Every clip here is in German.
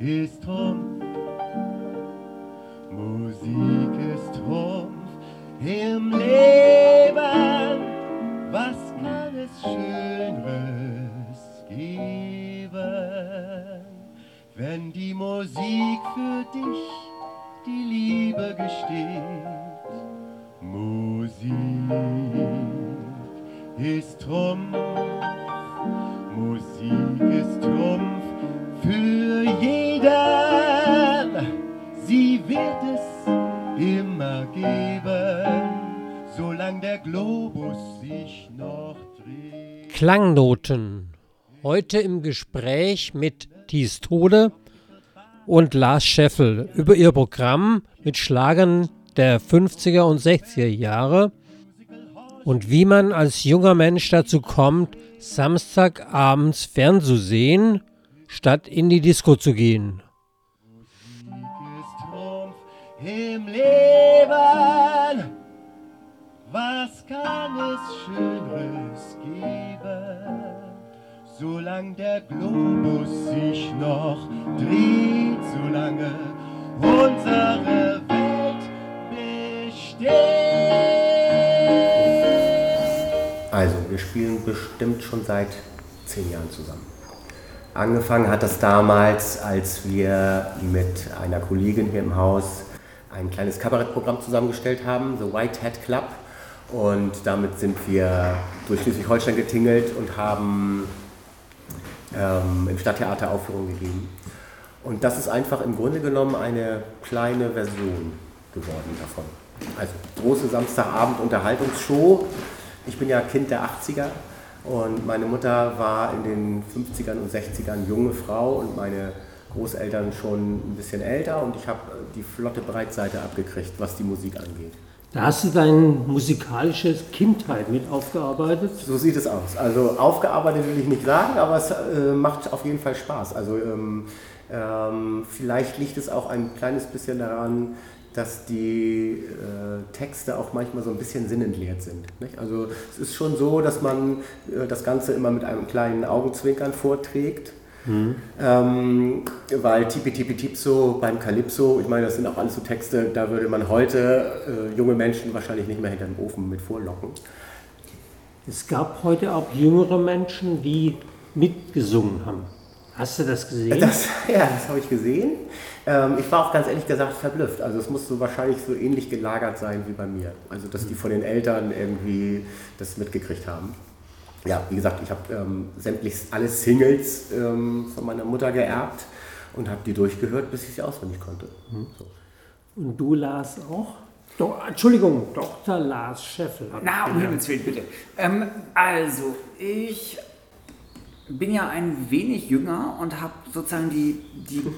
ist Trumpf, Musik ist Trumpf im Leben. Was kann es Schöneres geben, wenn die Musik für dich die Liebe gesteht? Musik ist Trumpf, Musik ist Trumpf für jeden. Sie wird es immer geben, solange der Globus sich noch dreht. Klangnoten. Heute im Gespräch mit Thies Thode und Lars Scheffel über ihr Programm mit Schlagern der 50er und 60er Jahre und wie man als junger Mensch dazu kommt, samstagabends fernzusehen, statt in die Disco zu gehen. Musik ist Trumpf im Leben. Was kann es Schöneres geben? Solange der Globus sich noch dreht, solange unsere Welt besteht. Also, wir spielen bestimmt schon seit 10 Jahren zusammen. Angefangen hat das damals, als wir mit einer Kollegin hier im Haus ein kleines Kabarettprogramm zusammengestellt haben, The White Hat Club. Und damit sind wir durch Schleswig-Holstein getingelt und haben im Stadttheater Aufführung gegeben. Und das ist einfach im Grunde genommen eine kleine Version geworden davon. Also große Samstagabend-Unterhaltungsshow. Ich bin ja Kind der 80er und meine Mutter war in den 50ern und 60ern junge Frau und meine Großeltern schon ein bisschen älter und ich habe die flotte Breitseite abgekriegt, was die Musik angeht. Da hast du deine musikalische Kindheit mit aufgearbeitet? So sieht es aus. Also aufgearbeitet will ich nicht sagen, aber es macht auf jeden Fall Spaß. Also vielleicht liegt es auch ein kleines bisschen daran, dass die Texte auch manchmal so ein bisschen sinnentleert sind. Nicht? Also es ist schon so, dass man das Ganze immer mit einem kleinen Augenzwinkern vorträgt. Mhm. Weil Tipi-Tipi-Tipso beim Calypso, ich meine, das sind auch alles so Texte, da würde man heute junge Menschen wahrscheinlich nicht mehr hinter dem Ofen mit vorlocken. Es gab heute auch jüngere Menschen, die mitgesungen haben. Hast du das gesehen? Das habe ich gesehen. Ich war auch ganz ehrlich gesagt verblüfft. Also es muss so wahrscheinlich so ähnlich gelagert sein wie bei mir. Also dass die von den Eltern irgendwie das mitgekriegt haben. Ja, wie gesagt, ich habe sämtlichst alle Singles von meiner Mutter geerbt und habe die durchgehört, bis ich sie auswendig konnte. Mhm. So. Und du, Lars, auch? Dr. Lars Scheffel. Na, um Himmels Willen, bitte. Also, ich bin ja ein wenig jünger und habe sozusagen die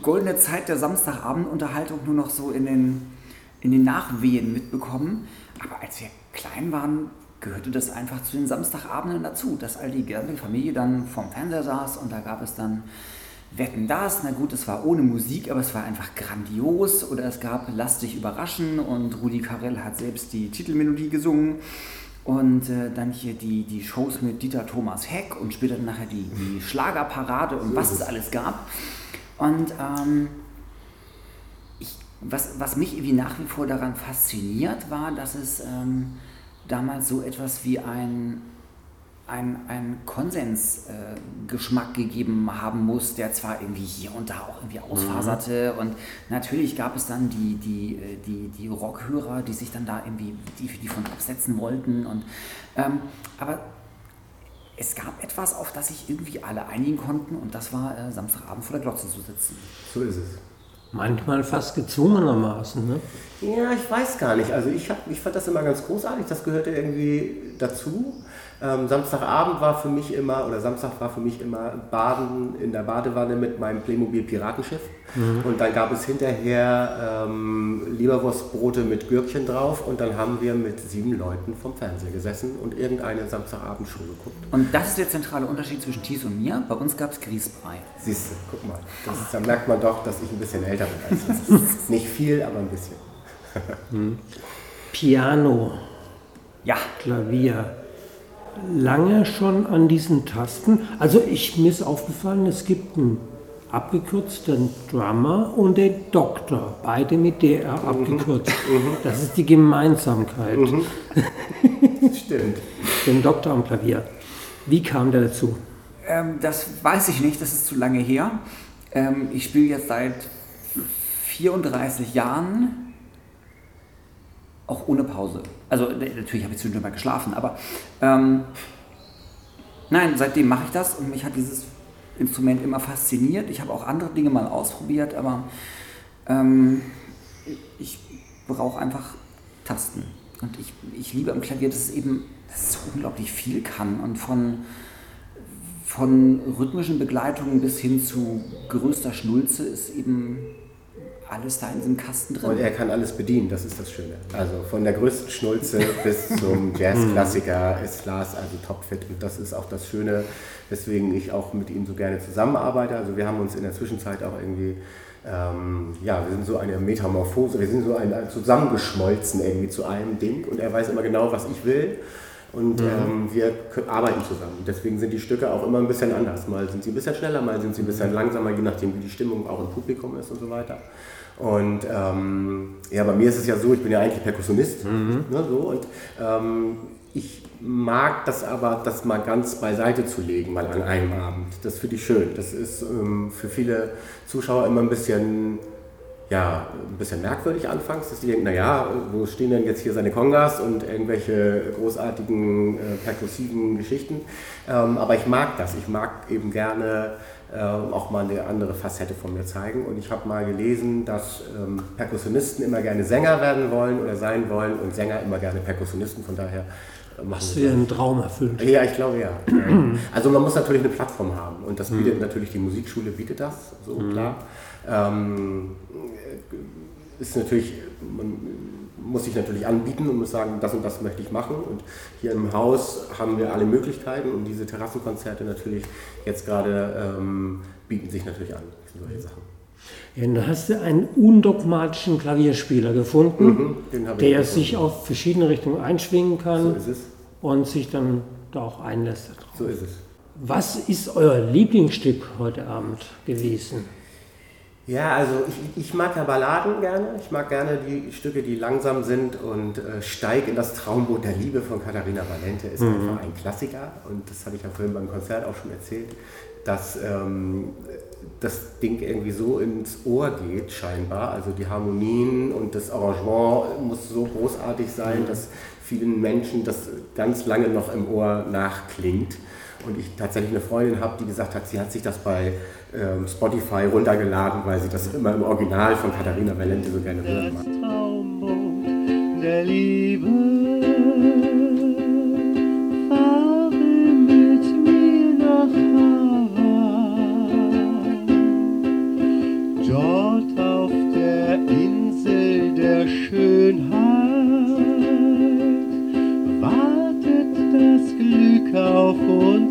goldene Zeit der Samstagabendunterhaltung nur noch so in den Nachwehen mitbekommen. Aber als wir klein waren, gehörte das einfach zu den Samstagabenden dazu, dass all die ganze Familie dann vorm Fernseher saß und da gab es dann Wetten, das, na gut, es war ohne Musik, aber es war einfach grandios oder es gab Lass dich überraschen und Rudi Carell hat selbst die Titelmelodie gesungen und dann hier die Shows mit Dieter Thomas Heck und später nachher die Schlagerparade und was es alles gab und was mich irgendwie nach wie vor daran fasziniert war, dass es damals so etwas wie ein Konsensgeschmack gegeben haben muss, der zwar irgendwie hier und da auch irgendwie ausfaserte und natürlich gab es dann die Rockhörer, die sich dann da irgendwie die von absetzen wollten und aber es gab etwas, auf das sich irgendwie alle einigen konnten und das war Samstagabend vor der Glotze zu sitzen. So ist es. Manchmal fast gezwungenermaßen, ne? Ja, ich weiß gar nicht. Also ich fand das immer ganz großartig. Das gehörte irgendwie dazu. Samstag war für mich immer Baden in der Badewanne mit meinem Playmobil Piratenschiff. Mhm. Und dann gab es hinterher Leberwurstbrote mit Gürkchen drauf und dann haben wir mit 7 Leuten vom Fernseher gesessen und irgendeine Samstagabendshow geguckt. Und das ist der zentrale Unterschied zwischen Thies und mir. Bei uns gab es Grießbrei. Siehst du, guck mal. Da merkt man doch, dass ich ein bisschen älter bin als das. Nicht viel, aber ein bisschen. Mhm. Piano. Ja. Klavier. Lange schon an diesen Tasten. Also mir ist aufgefallen, es gibt einen abgekürzt, ein Drummer und ein Doktor, beide mit DR abgekürzt. Das ist die Gemeinsamkeit. Stimmt. Den Doktor am Klavier. Wie kam der dazu? Das weiß ich nicht, das ist zu lange her. Ich spiele jetzt seit 34 Jahren, auch ohne Pause. Also natürlich habe ich zwischendurch mal geschlafen, aber nein, seitdem mache ich das und mich hat dieses Instrument immer fasziniert. Ich habe auch andere Dinge mal ausprobiert, aber ich brauche einfach Tasten. Und ich liebe am Klavier, dass es eben so unglaublich viel kann und von rhythmischen Begleitungen bis hin zu größter Schnulze ist eben alles da in diesem Kasten drin. Und er kann alles bedienen, das ist das Schöne. Also von der größten Schnulze bis zum Jazzklassiker ist Lars also topfit. Und das ist auch das Schöne, weswegen ich auch mit ihm so gerne zusammenarbeite. Also wir haben uns in der Zwischenzeit auch irgendwie, wir sind so eine Metamorphose, wir sind so ein zusammengeschmolzen irgendwie zu einem Ding. Und er weiß immer genau, was ich will. Und wir arbeiten zusammen. Deswegen sind die Stücke auch immer ein bisschen anders. Mal sind sie ein bisschen schneller, mal sind sie ein bisschen langsamer, je nachdem, wie die Stimmung auch im Publikum ist und so weiter. Und bei mir ist es ja so, ich bin ja eigentlich Perkussionist. Ich mag das aber, das mal ganz beiseite zu legen, mal an einem Abend. Das finde ich schön. Das ist für viele Zuschauer immer ein bisschen merkwürdig anfangs, dass die denken, wo stehen denn jetzt hier seine Congas und irgendwelche großartigen perkussiven Geschichten. Aber ich mag das. Ich mag eben gerne auch mal eine andere Facette von mir zeigen. Und ich habe mal gelesen, dass Perkussionisten immer gerne Sänger werden wollen oder sein wollen und Sänger immer gerne Perkussionisten. Von daher hast du dir einen Traum erfüllt? Ja, ich glaube ja. Also man muss natürlich eine Plattform haben und das bietet natürlich die Musikschule, bietet das, so klar. Ist natürlich, man muss sich natürlich anbieten und muss sagen, das und das möchte ich machen. Und hier im Haus haben wir alle Möglichkeiten und diese Terrassenkonzerte natürlich jetzt gerade bieten sich natürlich an, solche Sachen. Ja, dann hast du einen undogmatischen Klavierspieler gefunden, der sich auf verschiedene Richtungen einschwingen kann, so ist es, und sich dann da auch einlässt. So ist es. Was ist euer Lieblingsstück heute Abend gewesen? Ja, also ich mag ja Balladen gerne. Ich mag gerne die Stücke, die langsam sind, und Steig in das Traumboot der Liebe von Caterina Valente ist einfach ein Klassiker. Und das hatte ich ja vorhin beim Konzert auch schon erzählt, dass das Ding irgendwie so ins Ohr geht scheinbar. Also die Harmonien und das Arrangement muss so großartig sein, dass vielen Menschen das ganz lange noch im Ohr nachklingt. Und ich tatsächlich eine Freundin habe, die gesagt hat, sie hat sich das bei Spotify runtergeladen, weil sie das immer im Original von Caterina Valente so gerne hören mag. Das Traumboot der Liebe, fahre mit mir nach Hawaii. Dort auf der Insel der Schönheit wartet das Glück auf uns.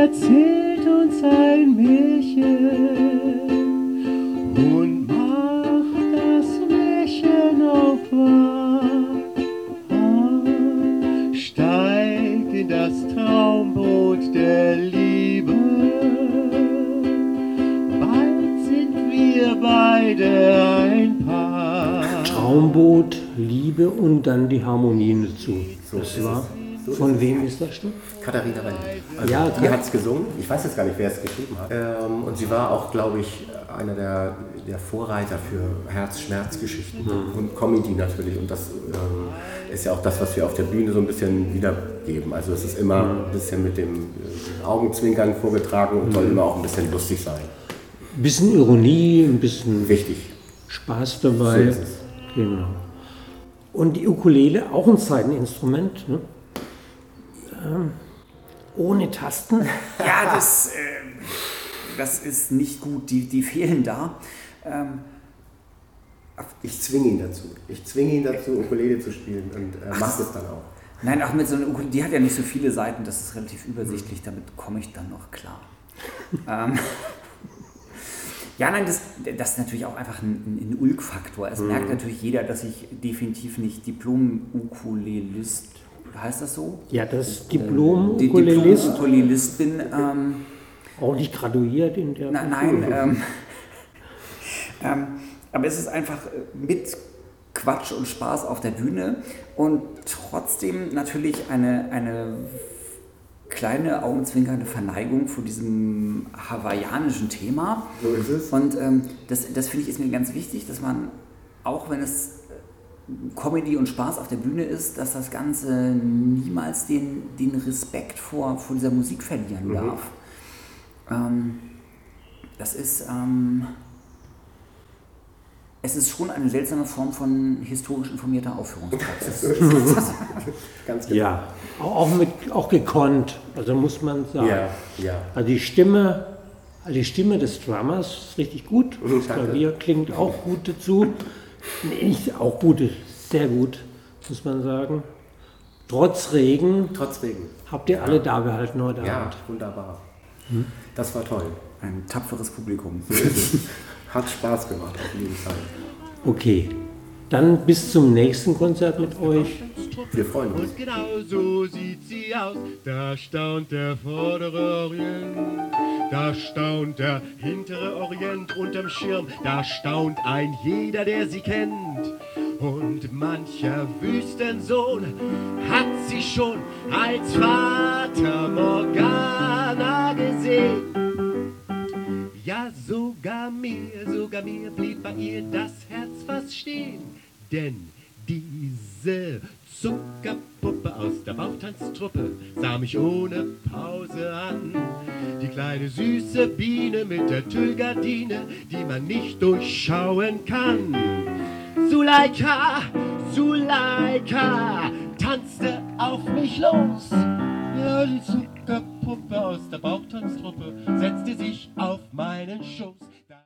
Erzählt uns ein Märchen und macht das Märchen auf wahr. Steig in das Traumboot der Liebe, bald sind wir beide ein Paar. Traumboot, Liebe und dann die Harmonien dazu. Das war. Von wem ist das Stück? Katharina Wendt. Also die hat es gesungen. Ich weiß jetzt gar nicht, wer es geschrieben hat. Und sie war auch, glaube ich, einer der Vorreiter für Herz-Schmerz-Geschichten und Comedy natürlich. Und das ist ja auch das, was wir auf der Bühne so ein bisschen wiedergeben. Also es ist immer ein bisschen mit dem Augenzwinkern vorgetragen und soll immer auch ein bisschen lustig sein. Ein bisschen Ironie, ein bisschen wichtig. Spaß dabei. So ist es. Genau. Und die Ukulele, auch ein Saiteninstrument, ne? Ohne Tasten? Ja, das ist nicht gut, die fehlen da. Ich zwinge ihn dazu. Ukulele zu spielen und macht es dann auch. Nein, auch mit so einer Ukulele, die hat ja nicht so viele Seiten, das ist relativ übersichtlich, damit komme ich dann noch klar. Das ist natürlich auch einfach ein Ulk-Faktor. Es merkt natürlich jeder, dass ich definitiv nicht Diplom-Ukulelist heißt das so? Ja, das Diplom-Ukulelist. Diplom-Ukulelistin. Auch nicht graduiert in der... Nein, aber es ist einfach mit Quatsch und Spaß auf der Bühne und trotzdem natürlich eine kleine, augenzwinkernde Verneigung vor diesem hawaiianischen Thema. So ist es. Und das finde ich ist mir ganz wichtig, dass man, auch wenn es Comedy und Spaß auf der Bühne ist, dass das Ganze niemals den Respekt vor dieser Musik verlieren darf. Das ist... Es ist schon eine seltsame Form von historisch informierter Aufführungspraxis. Ganz genau. Ja, auch gekonnt, also muss man sagen. Ja, ja. Also die Stimme des Drummers ist richtig gut. Das Klavier klingt auch gut dazu. Sehr gut, muss man sagen. Trotz Regen. Habt ihr alle da gehalten heute Abend. Ja, wunderbar. Das war toll. Ein tapferes Publikum. Hat Spaß gemacht, auf jeden Fall. Okay, dann bis zum nächsten Konzert mit euch. Wir freuen uns. Und genau so sieht sie aus. Da staunt der vordere Orient, da staunt der hintere Orient unterm Schirm. Da staunt ein jeder, der sie kennt. Und mancher Wüstensohn hat sie schon als Vater Morgana gesehen. Ja, sogar mir blieb bei ihr das Herz fast stehen. Denn diese Zuckerpuppe aus der Bauchtanztruppe sah mich ohne Pause an. Die kleine süße Biene mit der Tüllgardine, die man nicht durchschauen kann. Zuleika, tanzte auf mich los. Ja, die Zuckerpuppe aus der Bauchtanztruppe setzte sich auf meinen Schoß.